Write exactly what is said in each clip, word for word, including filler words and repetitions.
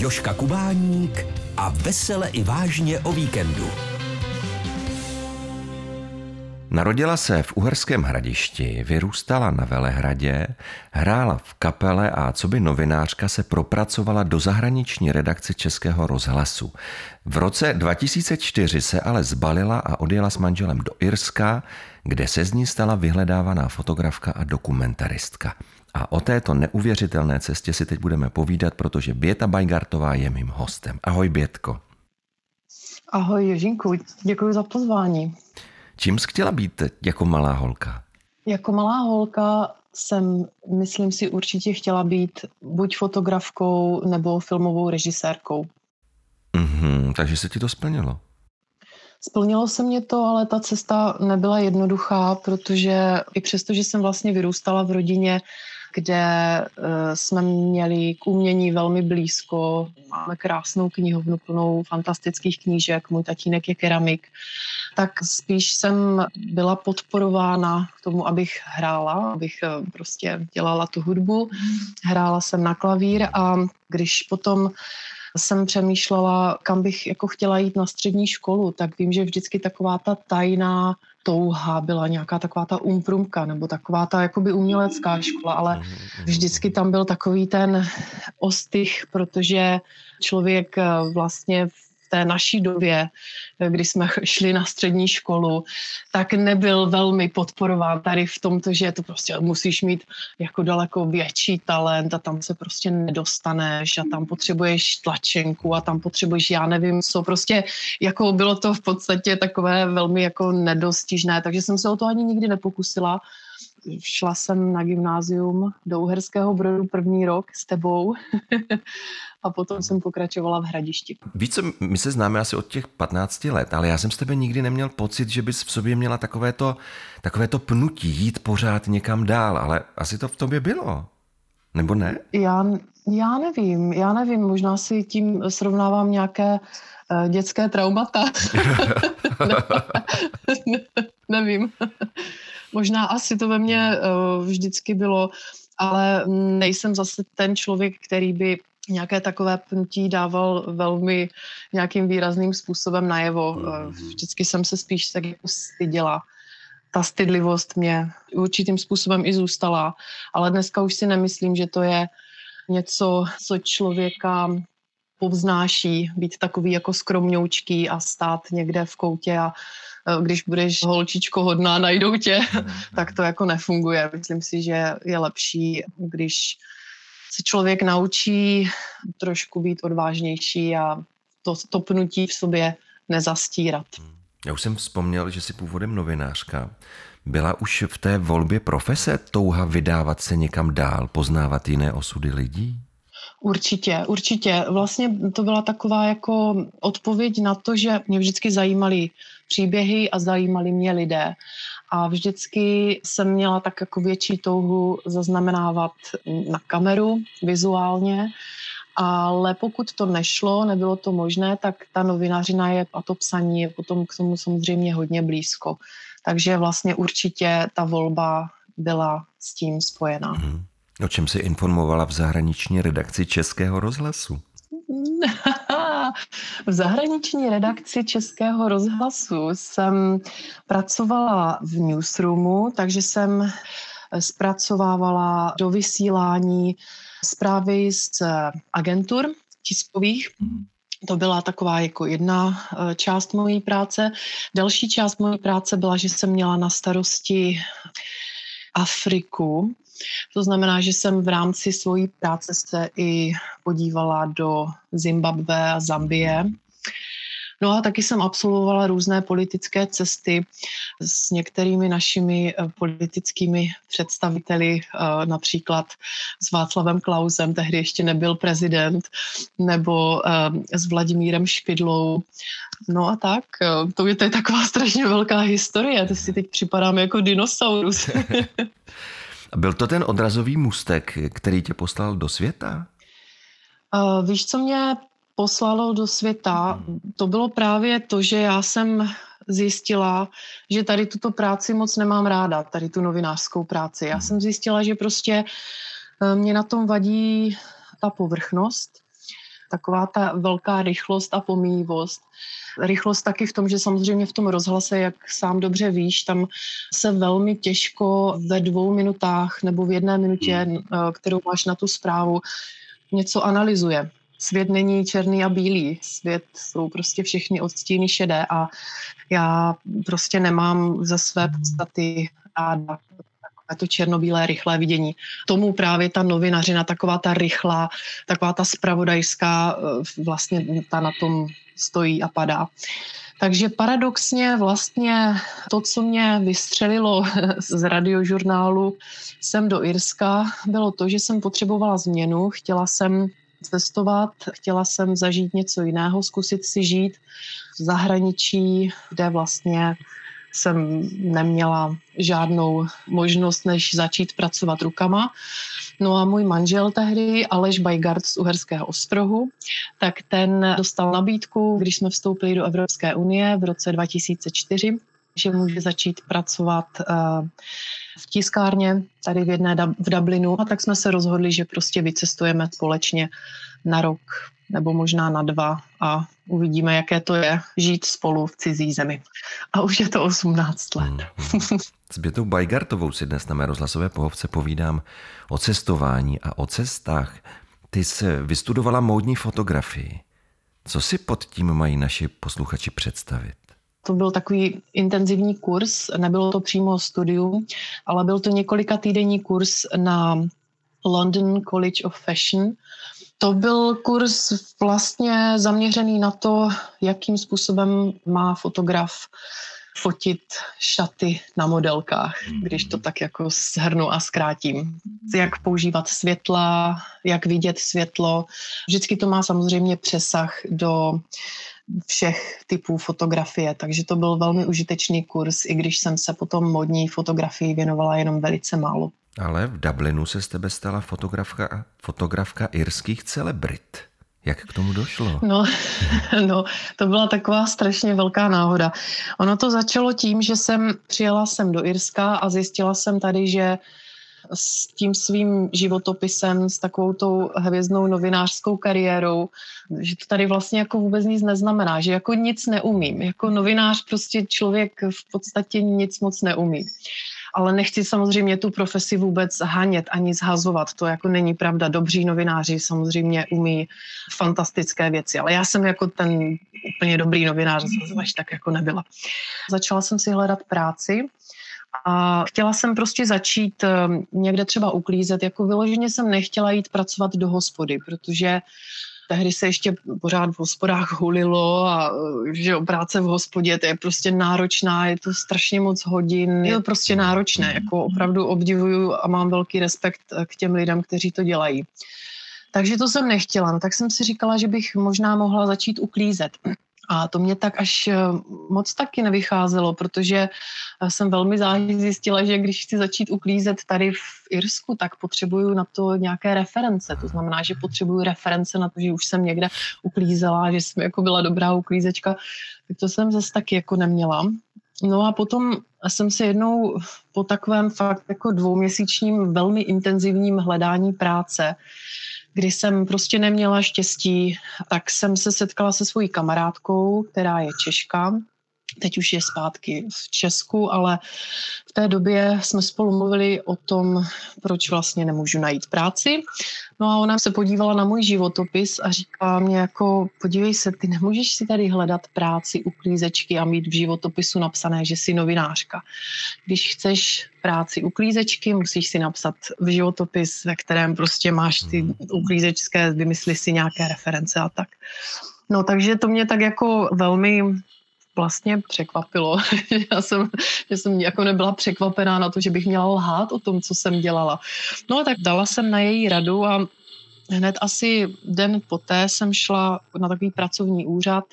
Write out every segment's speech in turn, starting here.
Joška Kubáník a vesele i vážně o víkendu. Narodila se v Uherském Hradišti, vyrůstala na Velehradě, hrála v kapele a coby novinářka se propracovala do zahraniční redakce Českého rozhlasu. V roce dva tisíce čtyři se ale zbalila a odjela s manželem do Irska, kde se z ní stala vyhledávaná fotografka a dokumentaristka. A o této neuvěřitelné cestě si teď budeme povídat, protože Běta Bajgartová je mým hostem. Ahoj, Bětko. Ahoj, Jožinku, děkuji za pozvání. Čím jsi chtěla být jako malá holka? Jako malá holka jsem, myslím si, určitě chtěla být buď fotografkou nebo filmovou režisérkou. Mm-hmm, takže se ti to splnilo? Splnilo se mě to, ale ta cesta nebyla jednoduchá, protože i přesto, že jsem vlastně vyrůstala v rodině, kde jsme měli k umění velmi blízko. Máme krásnou knihovnu plnou fantastických knížek, můj tatínek je keramik. Tak spíš jsem byla podporována k tomu, abych hrála, abych prostě dělala tu hudbu. Hrála jsem na klavír a když potom jsem přemýšlela, kam bych jako chtěla jít na střední školu, tak vím, že vždycky taková ta tajná touha byla nějaká taková ta umprumka nebo taková ta jakoby umělecká škola, ale vždycky tam byl takový ten ostych, protože člověk vlastně v té naší době, kdy jsme šli na střední školu, tak nebyl velmi podporován tady v tomto, že to prostě musíš mít jako daleko větší talent a tam se prostě nedostaneš a tam potřebuješ tlačenku a tam potřebuješ já nevím co, prostě jako bylo to v podstatě takové velmi jako nedostižné, takže jsem se o to ani nikdy nepokusila. Šla jsem na gymnázium do Uherského Brodu první rok s tebou a potom jsem pokračovala v Hradišti. Víš co, my se známe asi od těch patnácti let, ale já jsem s tebe nikdy neměl pocit, že bys v sobě měla takové to, takové to pnutí jít pořád někam dál, ale asi to v tobě bylo, nebo ne? Já, já nevím, já nevím, možná si tím srovnávám nějaké dětské traumata. ne, ne, nevím. Možná asi to ve mně vždycky bylo, ale nejsem zase ten člověk, který by nějaké takové pnutí dával velmi nějakým výrazným způsobem najevo. Vždycky jsem se spíš tak jako styděla. Ta stydlivost mě určitým způsobem i zůstala, ale dneska už si nemyslím, že to je něco, co člověka povznáší, být takový jako skromňoučký a stát někde v koutě a když budeš holčičko hodná, najdou tě, tak to jako nefunguje. Myslím si, že je lepší, když se člověk naučí trošku být odvážnější a to, to pnutí v sobě nezastírat. Já už jsem vzpomněl, že jsi původem novinářka. Byla už v té volbě profese touha vydávat se někam dál, poznávat jiné osudy lidí? Určitě, určitě. Vlastně to byla taková jako odpověď na to, že mě vždycky zajímaly příběhy a zajímali mě lidé. A vždycky jsem měla tak jako větší touhu zaznamenávat na kameru vizuálně, ale pokud to nešlo, nebylo to možné, tak ta novinařina je a to psaní je potom k tomu samozřejmě hodně blízko. Takže vlastně určitě ta volba byla s tím spojená. Mm-hmm. O čem jsi informovala v zahraniční redakci Českého rozhlasu? V zahraniční redakci Českého rozhlasu jsem pracovala v newsroomu, takže jsem zpracovávala do vysílání zprávy z agentur tiskových. To byla taková jako jedna část mojí práce. Další část mojí práce byla, že jsem měla na starosti Afriku. To znamená, že jsem v rámci svojí práce se i podívala do Zimbabwe a Zambie. No a taky jsem absolvovala různé politické cesty s některými našimi politickými představiteli, například s Václavem Klausem, tehdy ještě nebyl prezident, nebo s Vladimírem Špidlou. No a tak, to je, to je taková strašně velká historie, to si teď připadám jako dinosaurus. Byl to ten odrazový můstek, který tě poslal do světa? Uh, víš, co mě poslalo do světa? Hmm. To bylo právě to, že já jsem zjistila, že tady tuto práci moc nemám ráda, tady tu novinářskou práci. Já hmm. jsem zjistila, že prostě mě na tom vadí ta povrchnost, taková ta velká rychlost a pomíjivost. Rychlost taky v tom, že samozřejmě v tom rozhlase, jak sám dobře víš, tam se velmi těžko ve dvou minutách nebo v jedné minutě, kterou máš na tu zprávu, něco analyzuje. Svět není černý a bílý, svět jsou prostě všechny odstíny šedé a já prostě nemám ze své podstaty ráda to černobílé rychlé vidění. Tomu právě ta novinařina, taková ta rychlá, taková ta zpravodajská, vlastně ta na tom stojí a padá. Takže paradoxně vlastně to, co mě vystřelilo z radiožurnálu sem do Irska, bylo to, že jsem potřebovala změnu, chtěla jsem cestovat, chtěla jsem zažít něco jiného, zkusit si žít v zahraničí, kde vlastně jsem neměla žádnou možnost, než začít pracovat rukama. No a můj manžel tehdy, Aleš Bajgard z Uherského Ostrohu, tak ten dostal nabídku, když jsme vstoupili do Evropské unie v roce dva tisíce čtyři, že může začít pracovat v tiskárně tady v jedné v Dublinu. A tak jsme se rozhodli, že prostě vycestujeme společně na rok nebo možná na dva a uvidíme, jaké to je žít spolu v cizí zemi. A už je to osmnáct let. S Bětou Bajgartovou si dnes na mé rozhlasové pohovce povídám o cestování a o cestách. Ty jsi vystudovala módní fotografii. Co si pod tím mají naši posluchači představit? To byl takový intenzivní kurz, nebylo to přímo studium, ale byl to několika týdenní kurz na London College of Fashion. To byl kurz vlastně zaměřený na to, jakým způsobem má fotograf fotit šaty na modelkách, když to tak jako shrnu a zkrátím. Jak používat světla, jak vidět světlo. Vždycky to má samozřejmě přesah do všech typů fotografie, takže to byl velmi užitečný kurz, i když jsem se potom modní fotografii věnovala jenom velice málo. Ale v Dublinu se z tebe stala fotografka, fotografka irských celebrit. Jak k tomu došlo? No, no, to byla taková strašně velká náhoda. Ono to začalo tím, že jsem přijela sem do Irska a zjistila jsem tady, že s tím svým životopisem, s takovou tou hvězdnou novinářskou kariérou, že to tady vlastně jako vůbec nic neznamená, že jako nic neumím. Jako novinář prostě člověk v podstatě nic moc neumí. Ale nechci samozřejmě tu profesi vůbec hanět ani zhazovat, to jako není pravda. Dobří novináři samozřejmě umí fantastické věci, ale já jsem jako ten úplně dobrý novinář, až tak jako nebyla. Začala jsem si hledat práci a chtěla jsem prostě začít někde třeba uklízet, jako vyloženě jsem nechtěla jít pracovat do hospody, protože tehdy se ještě pořád v hospodách hulilo a že práce v hospodě, to je prostě náročná, je to strašně moc hodin, je to prostě náročné, jako opravdu obdivuju a mám velký respekt k těm lidem, kteří to dělají. Takže to jsem nechtěla, no, tak jsem si říkala, že bych možná mohla začít uklízet. A to mě tak až moc taky nevycházelo, protože jsem velmi záhy zjistila, že když chci začít uklízet tady v Irsku, tak potřebuju na to nějaké reference. To znamená, že potřebuju reference na to, že už jsem někde uklízela, že jsem jako byla dobrá uklízečka. Tak to jsem zase taky jako neměla. No a potom jsem se jednou po takovém fakt jako dvouměsíčním velmi intenzivním hledání práce, kdy jsem prostě neměla štěstí, tak jsem se setkala se svojí kamarádkou, která je Češka. Teď už je zpátky v Česku, ale v té době jsme spolu mluvili o tom, proč vlastně nemůžu najít práci. No a ona se podívala na můj životopis a říkala mě jako, podívej se, ty nemůžeš si tady hledat práci uklízečky a mít v životopisu napsané, že jsi novinářka. Když chceš práci uklízečky, musíš si napsat v životopis, ve kterém prostě máš ty uklízečské, vymysli si nějaké reference a tak. No takže to mě tak jako velmi vlastně překvapilo. Já jsem, že jsem jako nebyla překvapená na to, že bych měla lhát o tom, co jsem dělala. No a tak dala jsem na její radu a hned asi den poté jsem šla na takový pracovní úřad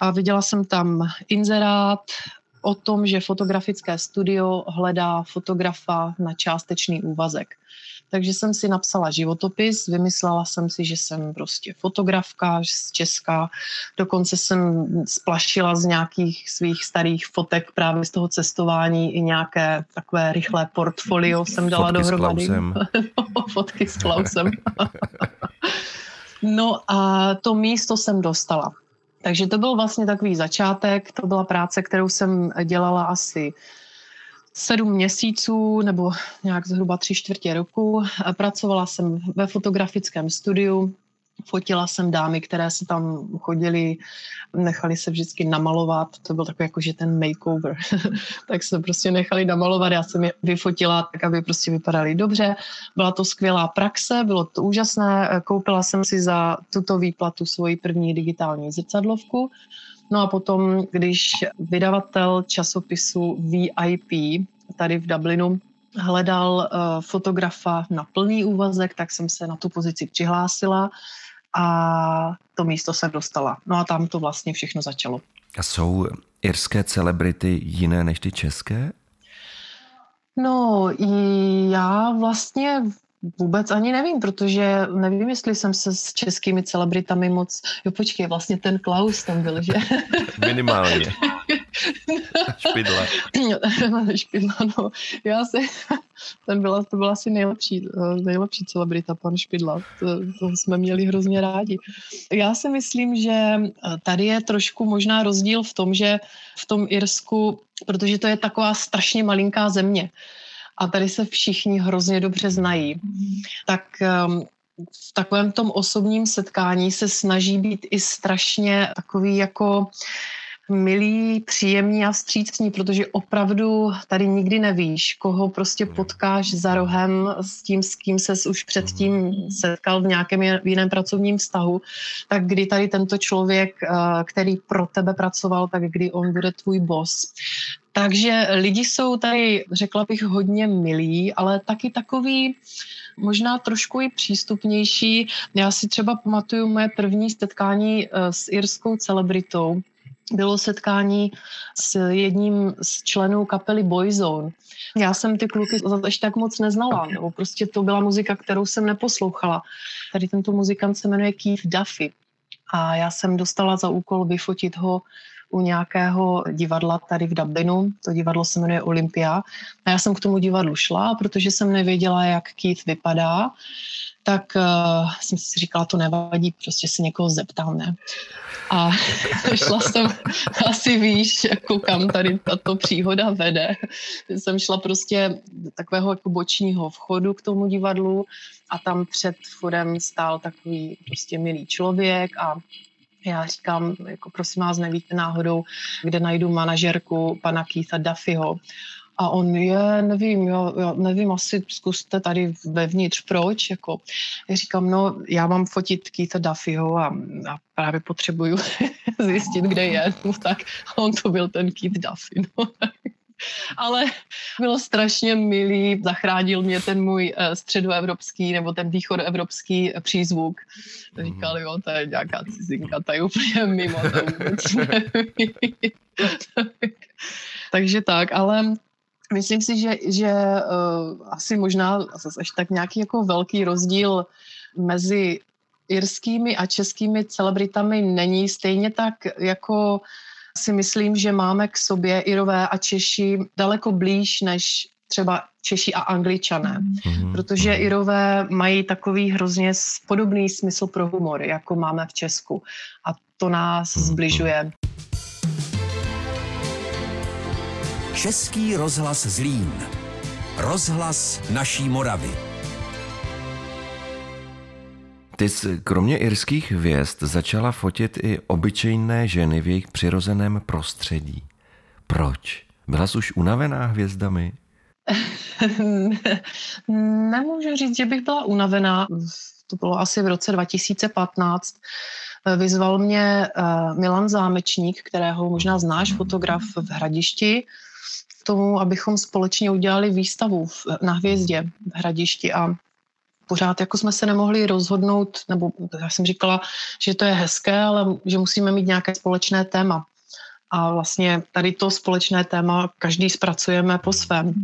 a viděla jsem tam inzerát o tom, že fotografické studio hledá fotografa na částečný úvazek. Takže jsem si napsala životopis, vymyslela jsem si, že jsem prostě fotografka z Česka, dokonce jsem splašila z nějakých svých starých fotek právě z toho cestování i nějaké takové rychlé portfolio jsem dala fotky dohromady. S Klausem. No, fotky s Klausem. No a to místo jsem dostala. Takže to byl vlastně takový začátek, to byla práce, kterou jsem dělala asi sedm měsíců nebo nějak zhruba tři čtvrtě roku. Pracovala jsem ve fotografickém studiu, fotila jsem dámy, které se tam chodily, nechali se vždycky namalovat, to byl takový jakože ten makeover, tak se prostě nechali namalovat, já jsem je vyfotila tak, aby prostě vypadaly dobře. Byla to skvělá praxe, bylo to úžasné, koupila jsem si za tuto výplatu svoji první digitální zrcadlovku. No a potom, když vydavatel časopisu V I P tady v Dublinu hledal fotografa na plný úvazek, tak jsem se na tu pozici přihlásila a to místo jsem dostala. No a tam to vlastně všechno začalo. A jsou irské celebrity jiné než ty české? No, já vlastně vůbec ani nevím, protože nevím, jestli jsem se s českými celebritami moc... Jo, počkej, vlastně ten Klaus tam byl, že? Minimálně. Špidla. Špidla, no. Já si... Ten byla, to byla asi nejlepší, nejlepší celebrita, pan Špidla. To, to jsme měli hrozně rádi. Já si myslím, že tady je trošku možná rozdíl v tom, že v tom Irsku, protože to je taková strašně malinká země, a tady se všichni hrozně dobře znají, tak um, v takovém tom osobním setkání se snaží být i strašně takový jako milí, příjemní a vstřícní, protože opravdu tady nikdy nevíš, koho prostě potkáš za rohem s tím, s kým ses už předtím setkal v nějakém jiném pracovním vztahu, tak kdy tady tento člověk, který pro tebe pracoval, tak kdy on bude tvůj boss. Takže lidi jsou tady, řekla bych, hodně milí, ale taky takový možná trošku i přístupnější. Já si třeba pamatuju moje první setkání s irskou celebritou. Bylo setkání s jedním z členů kapely Boyzone. Já jsem ty kluky ještě tak moc neznala, nebo prostě to byla muzika, kterou jsem neposlouchala. Tady tento muzikant se jmenuje Keith Duffy a já jsem dostala za úkol vyfotit ho u nějakého divadla tady v Dublinu, to divadlo se jmenuje Olympia. A já jsem k tomu divadlu šla, protože jsem nevěděla, jak Keith vypadá, tak uh, jsem si říkala, to nevadí, prostě si někoho zeptám, ne? A šla jsem, asi víš, jako kam tady tato příhoda vede. Jsem šla prostě do takového jako bočního vchodu k tomu divadlu a tam před vchodem stál takový prostě milý člověk a já říkám, jako prosím vás, nevíte náhodou, kde najdu manažerku pana Keitha Duffyho. A on je, nevím, já, já nevím, asi zkuste tady vevnitř, proč, jako. Já říkám, no, já mám fotit Keitha Duffyho a, a právě potřebuju zjistit, kde je. No, tak a on to byl ten Keith Duffy, no. Ale bylo strašně milý, zachránil mě ten můj středoevropský nebo ten východoevropský přízvuk. Říkal, jo, to je nějaká cizinka, to je úplně mimo, to vůbec nevím. Takže tak, ale myslím si, že, že uh, asi možná až tak nějaký jako velký rozdíl mezi irskými a českými celebritami není, stejně tak jako si myslím, že máme k sobě Irové a Češi daleko blíž než třeba Češi a Angličané, protože Irové mají takový hrozně podobný smysl pro humor, jako máme v Česku, a to nás zbližuje. Český rozhlas Zlín. Rozhlas naší Moravy. Ty jsi kromě irských hvězd začala fotit i obyčejné ženy v jejich přirozeném prostředí. Proč? Byla jsi už unavená hvězdami? Nemůžu říct, že bych byla unavená. To bylo asi v roce dva tisíce patnáct. Vyzval mě Milan Zámečník, kterého možná znáš, fotograf v Hradišti, k tomu, abychom společně udělali výstavu na hvězdě v Hradišti a pořád jako jsme se nemohli rozhodnout, nebo já jsem říkala, že to je hezké, ale že musíme mít nějaké společné téma. A vlastně tady to společné téma každý zpracujeme po svém.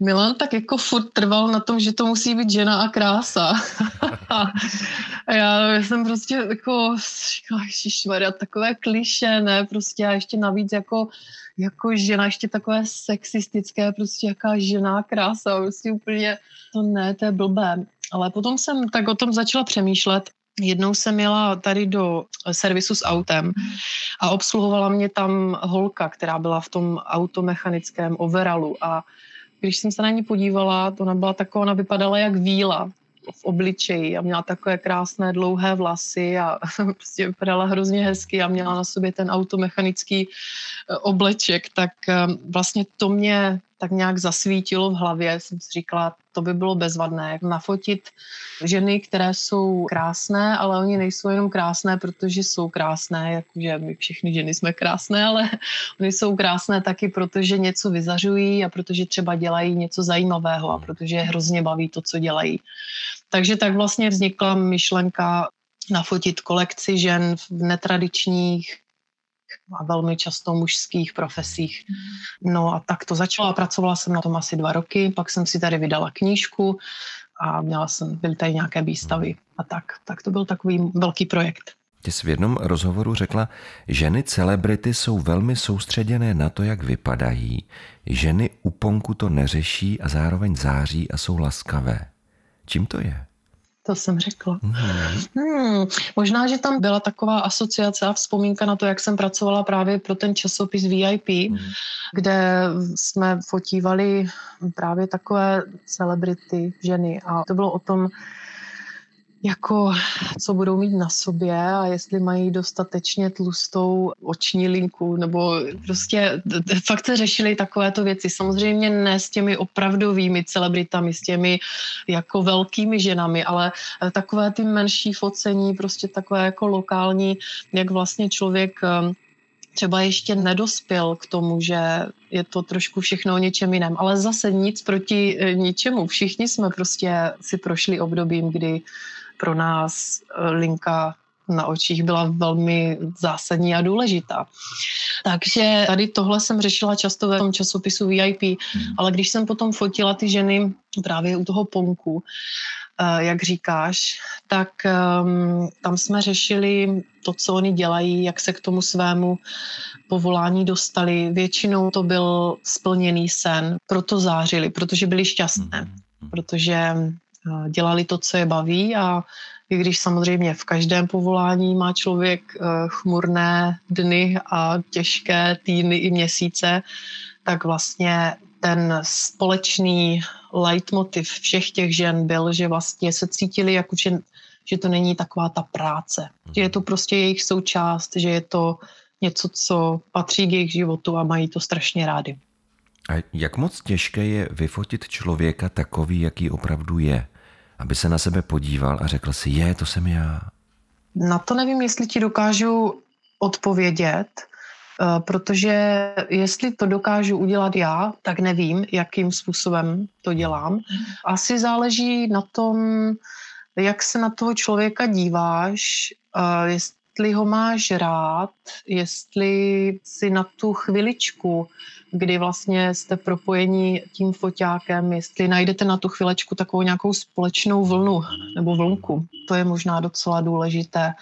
Milan tak jako furt trval na tom, že to musí být žena a krása. A já jsem prostě jako říkala, ježišmarja, takové klišé, ne, prostě a ještě navíc jako, jako žena, ještě takové sexistické, prostě jaká žena krása, prostě úplně to ne, to je blbé. Ale potom jsem tak o tom začala přemýšlet Jednou jsem jela tady do servisu s autem a obsluhovala mě tam holka, která byla v tom automechanickém overalu. A když jsem se na ní podívala, to ona byla taková, ona vypadala jak víla v obličeji a měla takové krásné dlouhé vlasy a prostě vypadala hrozně hezky a měla na sobě ten automechanický obleček, tak vlastně to mě tak nějak zasvítilo v hlavě. Jsem si říkala, to by bylo bezvadné, jak nafotit ženy, které jsou krásné, ale oni nejsou jenom krásné, protože jsou krásné, jakože my všechny ženy jsme krásné, ale oni jsou krásné taky, protože něco vyzařují a protože třeba dělají něco zajímavého a protože je hrozně baví to, co dělají. Takže tak vlastně vznikla myšlenka nafotit kolekci žen v netradičních a velmi často mužských profesích. No a tak to začalo. Pracovala jsem na tom asi dva roky, pak jsem si tady vydala knížku a měla jsem, byly tady nějaké výstavy a tak. Tak to byl takový velký projekt. Ty jsi v jednom rozhovoru řekla, ženy celebrity jsou velmi soustředěné na to, jak vypadají. Ženy u ponku to neřeší a zároveň září a jsou laskavé. Čím to je? To jsem řekla. Hmm, možná, že tam byla taková asociace a vzpomínka na to, jak jsem pracovala právě pro ten časopis V I P, hmm. kde jsme fotívali právě takové celebrity, ženy. A to bylo o tom, jako co budou mít na sobě a jestli mají dostatečně tlustou oční linku, nebo prostě fakt se řešily takovéto věci. Samozřejmě ne s těmi opravdovými celebritami, s těmi jako velkými ženami, ale takové ty menší focení, prostě takové jako lokální, jak vlastně člověk třeba ještě nedospěl k tomu, že je to trošku všechno o něčem jiném. Ale zase nic proti ničemu. Všichni jsme prostě si prošli obdobím, kdy pro nás linka na očích byla velmi zásadní a důležitá. Takže tady tohle jsem řešila často ve tom časopisu V I P, ale když jsem potom fotila ty ženy právě u toho ponku, jak říkáš, tak tam jsme řešili to, co oni dělají, jak se k tomu svému povolání dostali. Většinou to byl splněný sen, proto zářili, protože byli šťastné, protože dělali to, co je baví, a i když samozřejmě v každém povolání má člověk chmurné dny a těžké týdny i měsíce, tak vlastně ten společný leitmotiv všech těch žen byl, že vlastně se cítili, jako, že, že to není taková ta práce, že je to prostě jejich součást, že je to něco, co patří k jejich životu a mají to strašně rádi. A jak moc těžké je vyfotit člověka takový, jaký opravdu je? Aby se na sebe podíval a řekl si, je, to jsem já. Na to nevím, jestli ti dokážu odpovědět, protože jestli to dokážu udělat já, tak nevím, jakým způsobem to dělám. Asi záleží na tom, jak se na toho člověka díváš, jestli ho máš rád, jestli si na tu chviličku, kdy vlastně jste propojeni tím foťákem, jestli najdete na tu chvilečku takovou nějakou společnou vlnu nebo vlnku. To je možná docela důležité.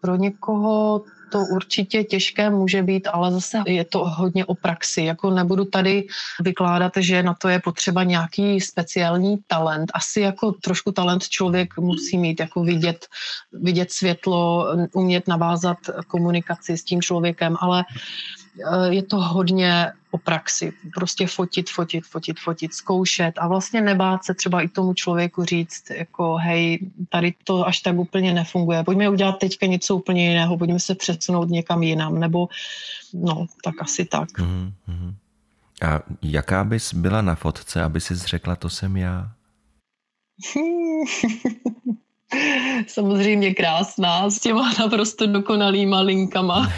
Pro někoho to určitě těžké může být, ale zase je to hodně o praxi. Jako nebudu tady vykládat, že na to je potřeba nějaký speciální talent. Asi jako trošku talent člověk musí mít, jako vidět, vidět světlo, umět navázat komunikaci s tím člověkem, ale je to hodně o praxi. Prostě fotit, fotit, fotit, fotit, zkoušet a vlastně nebát se třeba i tomu člověku říct, jako hej, tady to až tak úplně nefunguje. Pojďme udělat teďka něco úplně jiného, pojďme se přesunout někam jinam, nebo no, tak asi tak. Mm-hmm. A jaká bys byla na fotce, aby jsi řekla, to jsem já? Samozřejmě krásná, s těma naprosto dokonalýma linkama.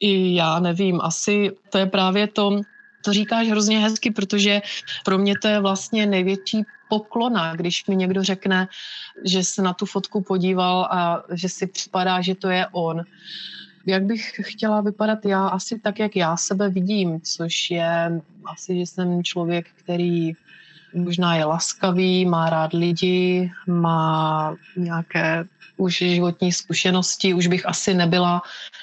I já nevím, asi to je právě to, to říkáš hrozně hezky, protože pro mě to je vlastně největší poklona, když mi někdo řekne, že se na tu fotku podíval a že si připadá, že to je on. Jak bych chtěla vypadat já? Asi tak, jak já sebe vidím, což je asi, že jsem člověk, který možná je laskavý, má rád lidi, má nějaké už životní zkušenosti. Už bych asi nebyla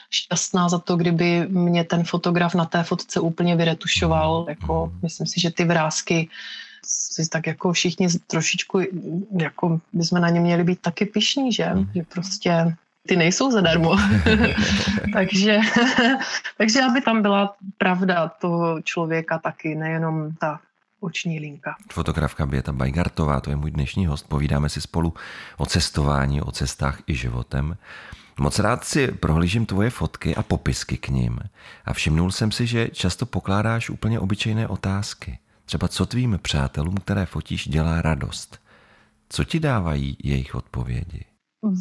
šťastná za to, kdyby mě ten fotograf na té fotce úplně vyretušoval. Jako, myslím si, že ty vrásky což tak jako všichni trošičku, jako bychom na ně měli být taky pyšní, že? Že prostě ty nejsou zadarmo. takže, takže aby tam byla pravda toho člověka taky, nejenom ta oční linka. Fotografka Běta Bajgartová, to je můj dnešní host. Povídáme si spolu o cestování, o cestách i životem. Moc rád si prohlížím tvoje fotky a popisky k nim. A všimnul jsem si, že často pokládáš úplně obyčejné otázky. Třeba co tvým přátelům, které fotíš, dělá radost. Co ti dávají jejich odpovědi?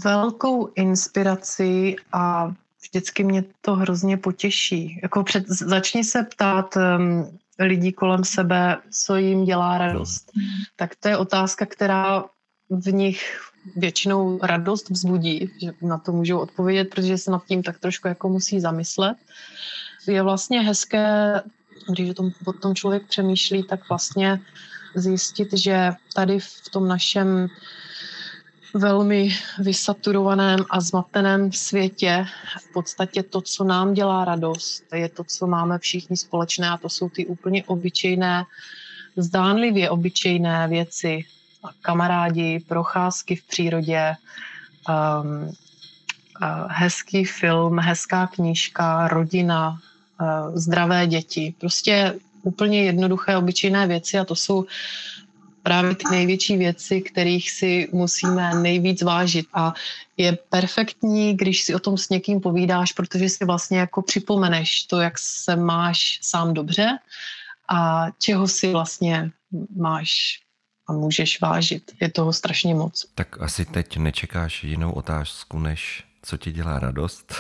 Velkou inspiraci a vždycky mě to hrozně potěší. Jako před, začni se ptát um, lidí kolem sebe, co jim dělá radost. No. Tak to je otázka, která v nich většinou radost vzbudí, že na to můžou odpovědět, protože se nad tím tak trošku jako musí zamyslet. Je vlastně hezké, když o tom potom člověk přemýšlí, tak vlastně zjistit, že tady v tom našem velmi vysaturovaném a zmateném světě v podstatě to, co nám dělá radost, je to, co máme všichni společné, a to jsou ty úplně obyčejné, zdánlivě obyčejné věci. A kamarádi, procházky v přírodě, um, uh, hezký film, hezká knížka, rodina, uh, zdravé děti. Prostě úplně jednoduché, obyčejné věci, a to jsou právě ty největší věci, kterých si musíme nejvíc vážit. A je perfektní, když si o tom s někým povídáš, protože si vlastně jako připomeneš to, jak se máš sám dobře a čeho si vlastně máš a můžeš vážit. Je toho strašně moc. Tak asi teď nečekáš jinou otázku, než co ti dělá radost?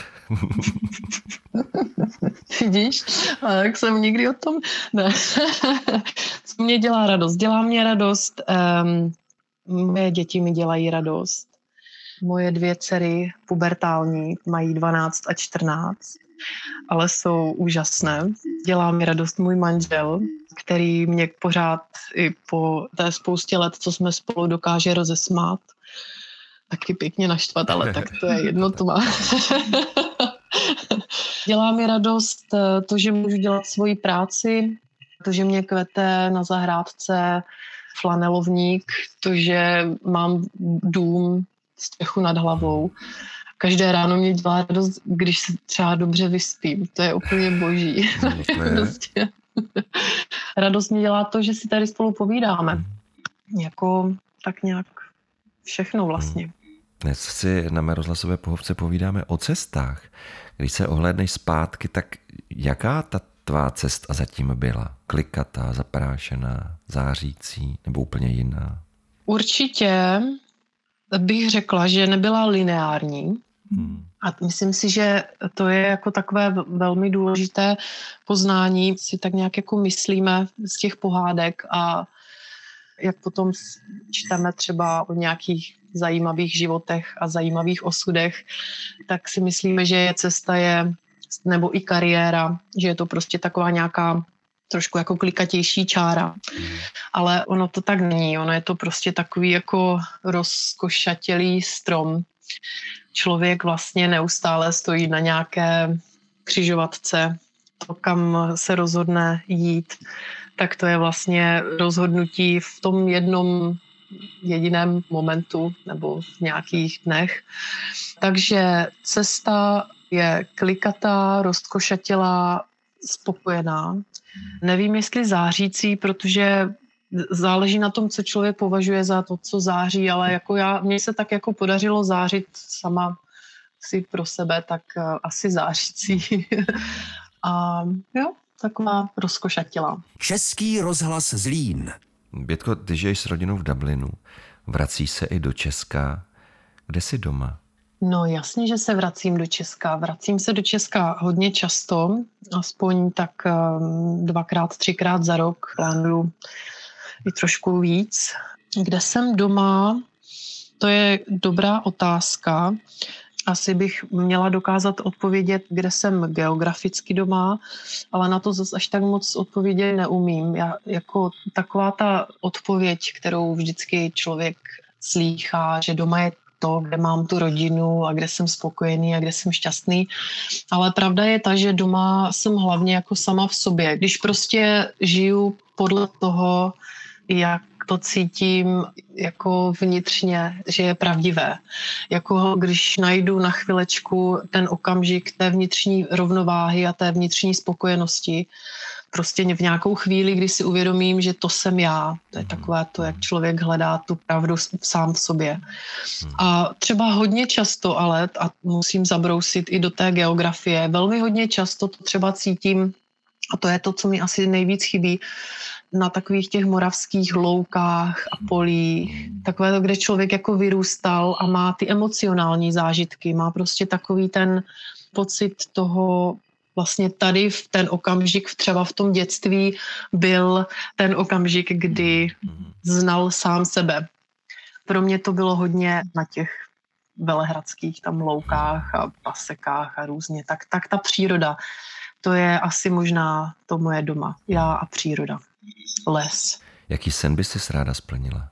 Vidíš? Tak jsem nikdy o tom... Ne. Co mě dělá radost? Dělá mě radost. Um, moje děti mi dělají radost. Moje dvě dcery pubertální mají dvanáct a čtrnáct, ale jsou úžasné. Dělá mi radost můj manžel, který mě pořád i po té spoustě let, co jsme spolu, dokáže rozesmát. Taky pěkně naštvat, ale tak to je jedno, to má. Dělá mi radost to, že můžu dělat svoji práci, to, že mě kvete na zahrádce flanelovník, to, že mám dům, střechu nad hlavou. Každé ráno mě dělá radost, když se třeba dobře vyspím. To je úplně boží. Prostě. Radost mě dělá to, že si tady spolu povídáme. Jako tak nějak všechno vlastně. Dnes si na mé rozhlasové pohovce povídáme o cestách. Když se ohlédneš zpátky, tak jaká ta tvá cesta zatím byla? Klikatá, zaprášená, zářící nebo úplně jiná? Určitě bych řekla, že nebyla lineární. Hmm. A myslím si, že to je jako takové velmi důležité poznání. Si tak nějak jako myslíme z těch pohádek, a jak potom čteme třeba o nějakých zajímavých životech a zajímavých osudech, tak si myslíme, že cesta je, nebo i kariéra, že je to prostě taková nějaká trošku jako klikatější čára. Ale ono to tak není. Ono je to prostě takový jako rozkošatělý strom. Člověk vlastně neustále stojí na nějaké křižovatce. To, kam se rozhodne jít, tak to je vlastně rozhodnutí v tom jednom jediném momentu nebo v nějakých dnech. Takže cesta je klikatá, rozkošatělá, spokojená. Nevím, jestli zářící, protože záleží na tom, co člověk považuje za to, co září, ale jako já, mně se tak jako podařilo zářit sama si pro sebe, tak asi zářící. A jo, taková rozkošatělá. Český rozhlas Zlín. Bětko, ty žiješ s rodinou v Dublinu, vracíš se i do Česka. Kde jsi doma? No jasně, že se vracím do Česka. Vracím se do Česka hodně často, aspoň tak dvakrát, třikrát za rok, plánuju i trošku víc. Kde jsem doma? To je dobrá otázka. Asi bych měla dokázat odpovědět, kde jsem geograficky doma, ale na to zase až tak moc odpovědět neumím. Já, jako taková ta odpověď, kterou vždycky člověk slýchá, že doma je to, kde mám tu rodinu a kde jsem spokojený a kde jsem šťastný. Ale pravda je ta, že doma jsem hlavně jako sama v sobě. Když prostě žiju podle toho, jak to cítím jako vnitřně, že je pravdivé. Jako když najdu na chvilečku ten okamžik té vnitřní rovnováhy a té vnitřní spokojenosti, prostě v nějakou chvíli, kdy si uvědomím, že to jsem já. To je takové to, jak člověk hledá tu pravdu sám v sobě. A třeba hodně často, ale, a musím zabrousit i do té geografie, velmi hodně často to třeba cítím, a to je to, co mi asi nejvíc chybí, na takových těch moravských loukách a polích, takové to, kde člověk jako vyrůstal a má ty emocionální zážitky, má prostě takový ten pocit toho, vlastně tady v ten okamžik, třeba v tom dětství, byl ten okamžik, kdy znal sám sebe. Pro mě to bylo hodně na těch velehradských tam loukách a pasekách a různě. Tak, tak ta příroda, to je asi možná to moje doma. Já a příroda. Les. Jaký sen bys jsi ráda splnila?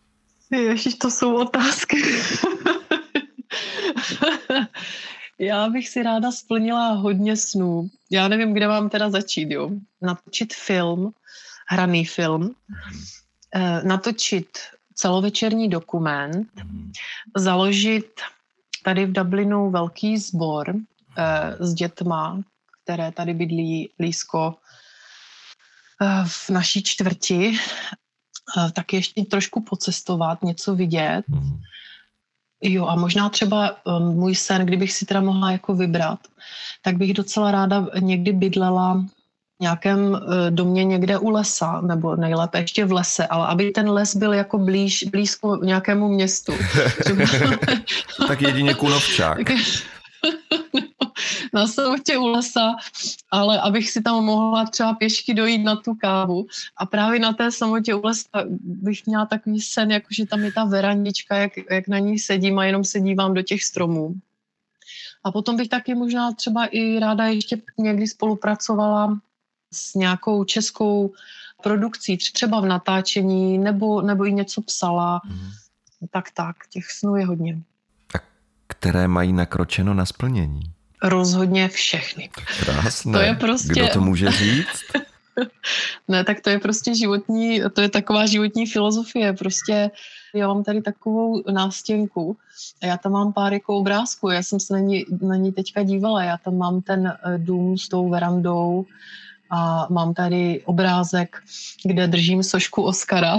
Ježíš, to jsou otázky. Já bych si ráda splnila hodně snů. Já nevím, kde mám teda začít, jo. Natočit film, hraný film, natočit celovečerní dokument, založit tady v Dublinu velký sbor s dětma, které tady bydlí blízko v naší čtvrti, tak ještě trošku pocestovat, něco vidět. Jo, a možná třeba můj sen, kdybych si teda mohla jako vybrat, tak bych docela ráda někdy bydlela v nějakém domě někde u lesa, nebo nejlépe ještě v lese, ale aby ten les byl jako blíž, blízko nějakému městu. Tak jedině Kunovčák. Na soutě u lesa, ale abych si tam mohla třeba pěšky dojít na tu kávu. A právě na té samotě u lesa bych měla takový sen, jako že tam je ta verandička, jak, jak na ní sedím a jenom se dívám do těch stromů. A potom bych taky možná třeba i ráda ještě někdy spolupracovala s nějakou českou produkcí, třeba v natáčení, nebo, nebo i něco psala. Mm. Tak, tak, těch snů je hodně. A které mají nakročeno na splnění? Rozhodně všechny. Krásné. To je prostě... Kdo to může říct? Ne, tak to je prostě životní, to je taková životní filozofie. Prostě já mám tady takovou nástěnku a já tam mám pár jako obrázků. Já jsem se na ní, na ní teďka dívala. Já tam mám ten dům s tou verandou a mám tady obrázek, kde držím sošku Oscara.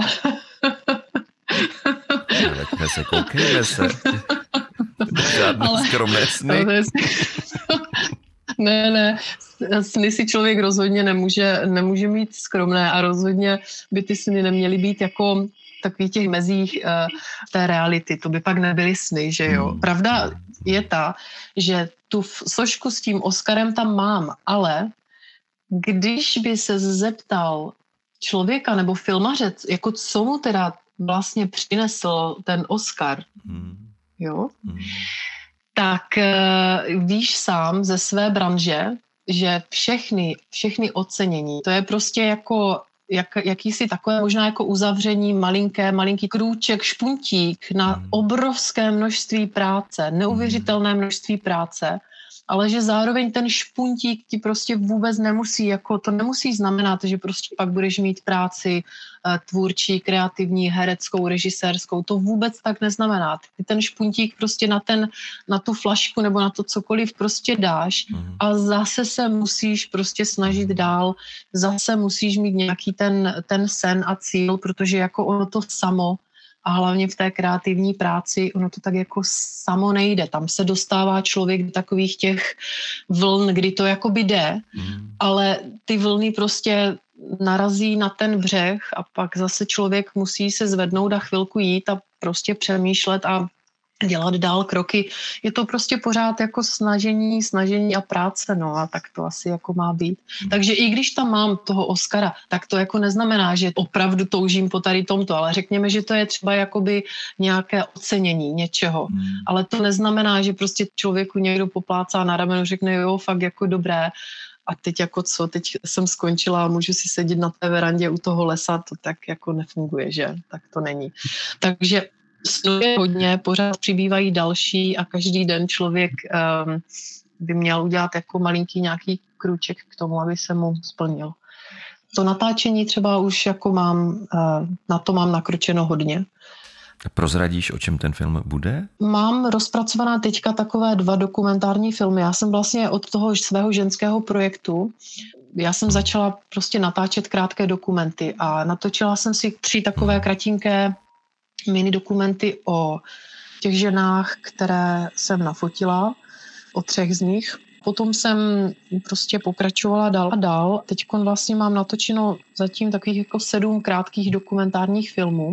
Koukejme se, koukejme se. Žádný ale, skromné sny. Ne, ne, sny si člověk rozhodně nemůže, nemůže mít skromné a rozhodně by ty sny neměly být jako takových těch mezích uh, té reality. To by pak nebyly sny, že jo. Pravda je ta, že tu sošku s tím Oscarem tam mám, ale když by se zeptal člověka nebo filmaře, jako co mu teda vlastně přinesl ten Oscar, hmm. Jo? Hmm. Tak víš sám ze své branže, že všechny, všechny ocenění, to je prostě jako jak, jakýsi takové možná jako uzavření malinké, malinký krůček, špuntík na hmm. obrovské množství práce, neuvěřitelné množství práce, ale že zároveň ten špuntík ti prostě vůbec nemusí, jako to nemusí znamenat, že prostě pak budeš mít práci tvůrčí, kreativní, hereckou, režisérskou, to vůbec tak neznamená. Ty ten špuntík prostě na, ten, na tu flašku nebo na to cokoliv prostě dáš a zase se musíš prostě snažit dál, zase musíš mít nějaký ten, ten sen a cíl, protože jako ono to samo a hlavně v té kreativní práci ono to tak jako samo nejde. Tam se dostává člověk do takových těch vln, kdy to jakoby jde, mm. ale ty vlny prostě narazí na ten břeh a pak zase člověk musí se zvednout a chvilku jít a prostě přemýšlet a dělat dál kroky. Je to prostě pořád jako snažení, snažení a práce, no a tak to asi jako má být. Mm. Takže i když tam mám toho Oscara, tak to jako neznamená, že opravdu toužím po tady tomto, ale řekněme, že to je třeba jakoby nějaké ocenění něčeho. Mm. Ale to neznamená, že prostě člověku někdo poplácá na ramenu, řekne jo, fakt jako dobré a teď jako co, teď jsem skončila a můžu si sedět na té verandě u toho lesa, to tak jako nefunguje, že? Tak to není. Takže snů je hodně, pořád přibývají další a každý den člověk um, by měl udělat jako malinký nějaký krůček k tomu, aby se mu splnil. to natáčení třeba už jako mám, na to mám nakročeno hodně. Prozradíš, o čem ten film bude? Mám rozpracovaná teďka takové dva dokumentární filmy. Já jsem vlastně od toho svého ženského projektu, já jsem začala prostě natáčet krátké dokumenty a natočila jsem si tři takové kratinké mini dokumenty o těch ženách, které jsem nafotila, o třech z nich. Potom jsem prostě pokračovala dál a dál. Teď vlastně mám natočeno zatím takových jako sedm krátkých dokumentárních filmů.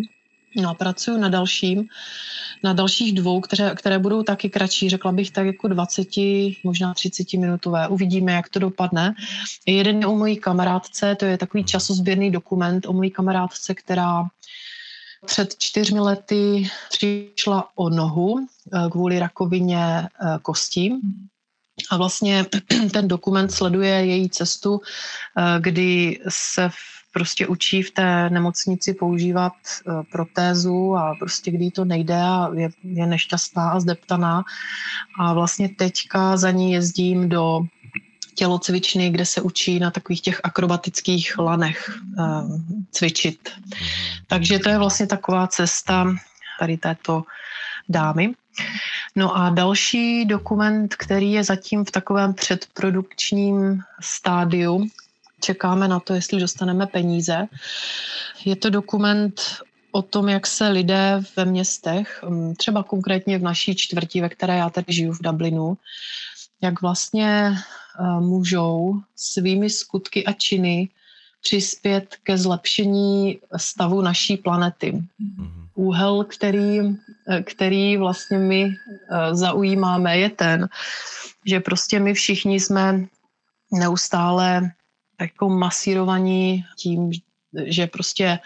No a pracuju na dalším, na dalších dvou, které, které budou taky kratší, řekla bych tak jako dvacet, možná třicet minutové. Uvidíme, jak to dopadne. Jeden je o mojí kamarádce, to je takový časozběrný dokument o mojí kamarádce, která před čtyřmi lety přišla o nohu kvůli rakovině kostí. A vlastně ten dokument sleduje její cestu, kdy se prostě učí v té nemocnici používat protézu a prostě kdy to nejde a je, je nešťastná a zdeptaná. A vlastně teďka za ní jezdím do tělocvičny, kde se učí na takových těch akrobatických lanech cvičit. Takže to je vlastně taková cesta tady této dámy. No a další dokument, který je zatím v takovém předprodukčním stádiu, čekáme na to, jestli dostaneme peníze, je to dokument o tom, jak se lidé ve městech, třeba konkrétně v naší čtvrti, ve které já tady žiju v Dublinu, jak vlastně můžou svými skutky a činy přispět ke zlepšení stavu naší planety. Mm-hmm. Úhel, který, který vlastně my zaujímáme, je ten, že prostě my všichni jsme neustále jako masírovaní tím, že prostě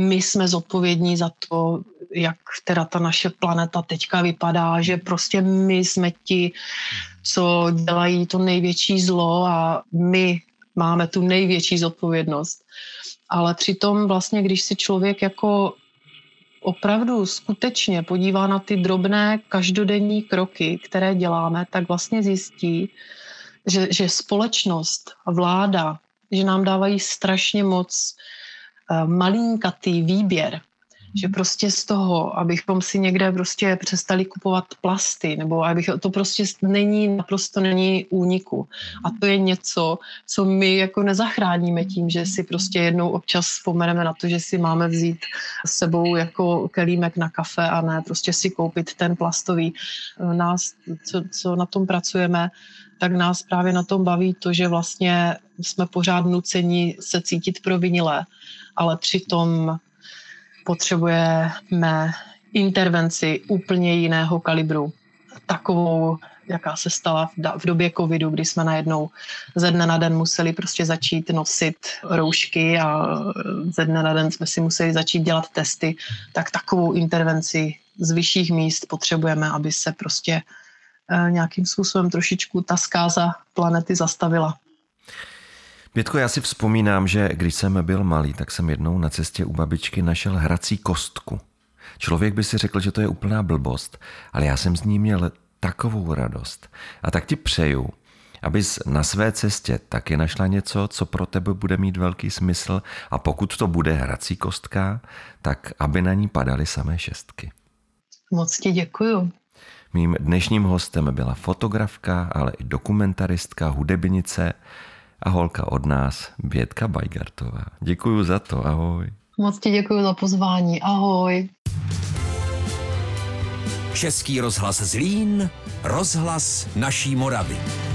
my jsme zodpovědní za to, jak teda ta naše planeta teďka vypadá, že prostě my jsme ti, co dělají to největší zlo a my máme tu největší zodpovědnost. Ale přitom vlastně, když si člověk jako opravdu skutečně podívá na ty drobné každodenní kroky, které děláme, tak vlastně zjistí, že, že společnost a vláda, že nám dávají strašně moc malinkatý výběr. Že prostě z toho, abychom si někde prostě přestali kupovat plasty, nebo abych, to prostě není, naprosto není úniku. A to je něco, co my jako nezachráníme tím, že si prostě jednou občas vzpomeneme na to, že si máme vzít s sebou jako kelímek na kafe a ne prostě si koupit ten plastový. Nás, co, co na tom pracujeme, tak nás právě na tom baví to, že vlastně jsme pořád nuceni se cítit provinile, ale přitom potřebujeme intervenci úplně jiného kalibru. Takovou, jaká se stala v době covidu, kdy jsme najednou ze dne na den museli prostě začít nosit roušky a ze dne na den jsme si museli začít dělat testy. Tak takovou intervenci z vyšších míst potřebujeme, aby se prostě nějakým způsobem trošičku ta zkáza planety zastavila. Bětko, já si vzpomínám, že když jsem byl malý, tak jsem jednou na cestě u babičky našel hrací kostku. Člověk by si řekl, že to je úplná blbost, ale já jsem z ní měl takovou radost. A tak ti přeju, abys na své cestě taky našla něco, co pro tebe bude mít velký smysl, a pokud to bude hrací kostka, tak aby na ní padaly samé šestky. Moc ti děkuju. Mým dnešním hostem byla fotografka, ale i dokumentaristka, hudebnice a holka od nás, Bětka Bajgartová. Děkuju za to, ahoj. Moc ti děkuju za pozvání, ahoj. Český rozhlas Zlín, rozhlas naší Moravy.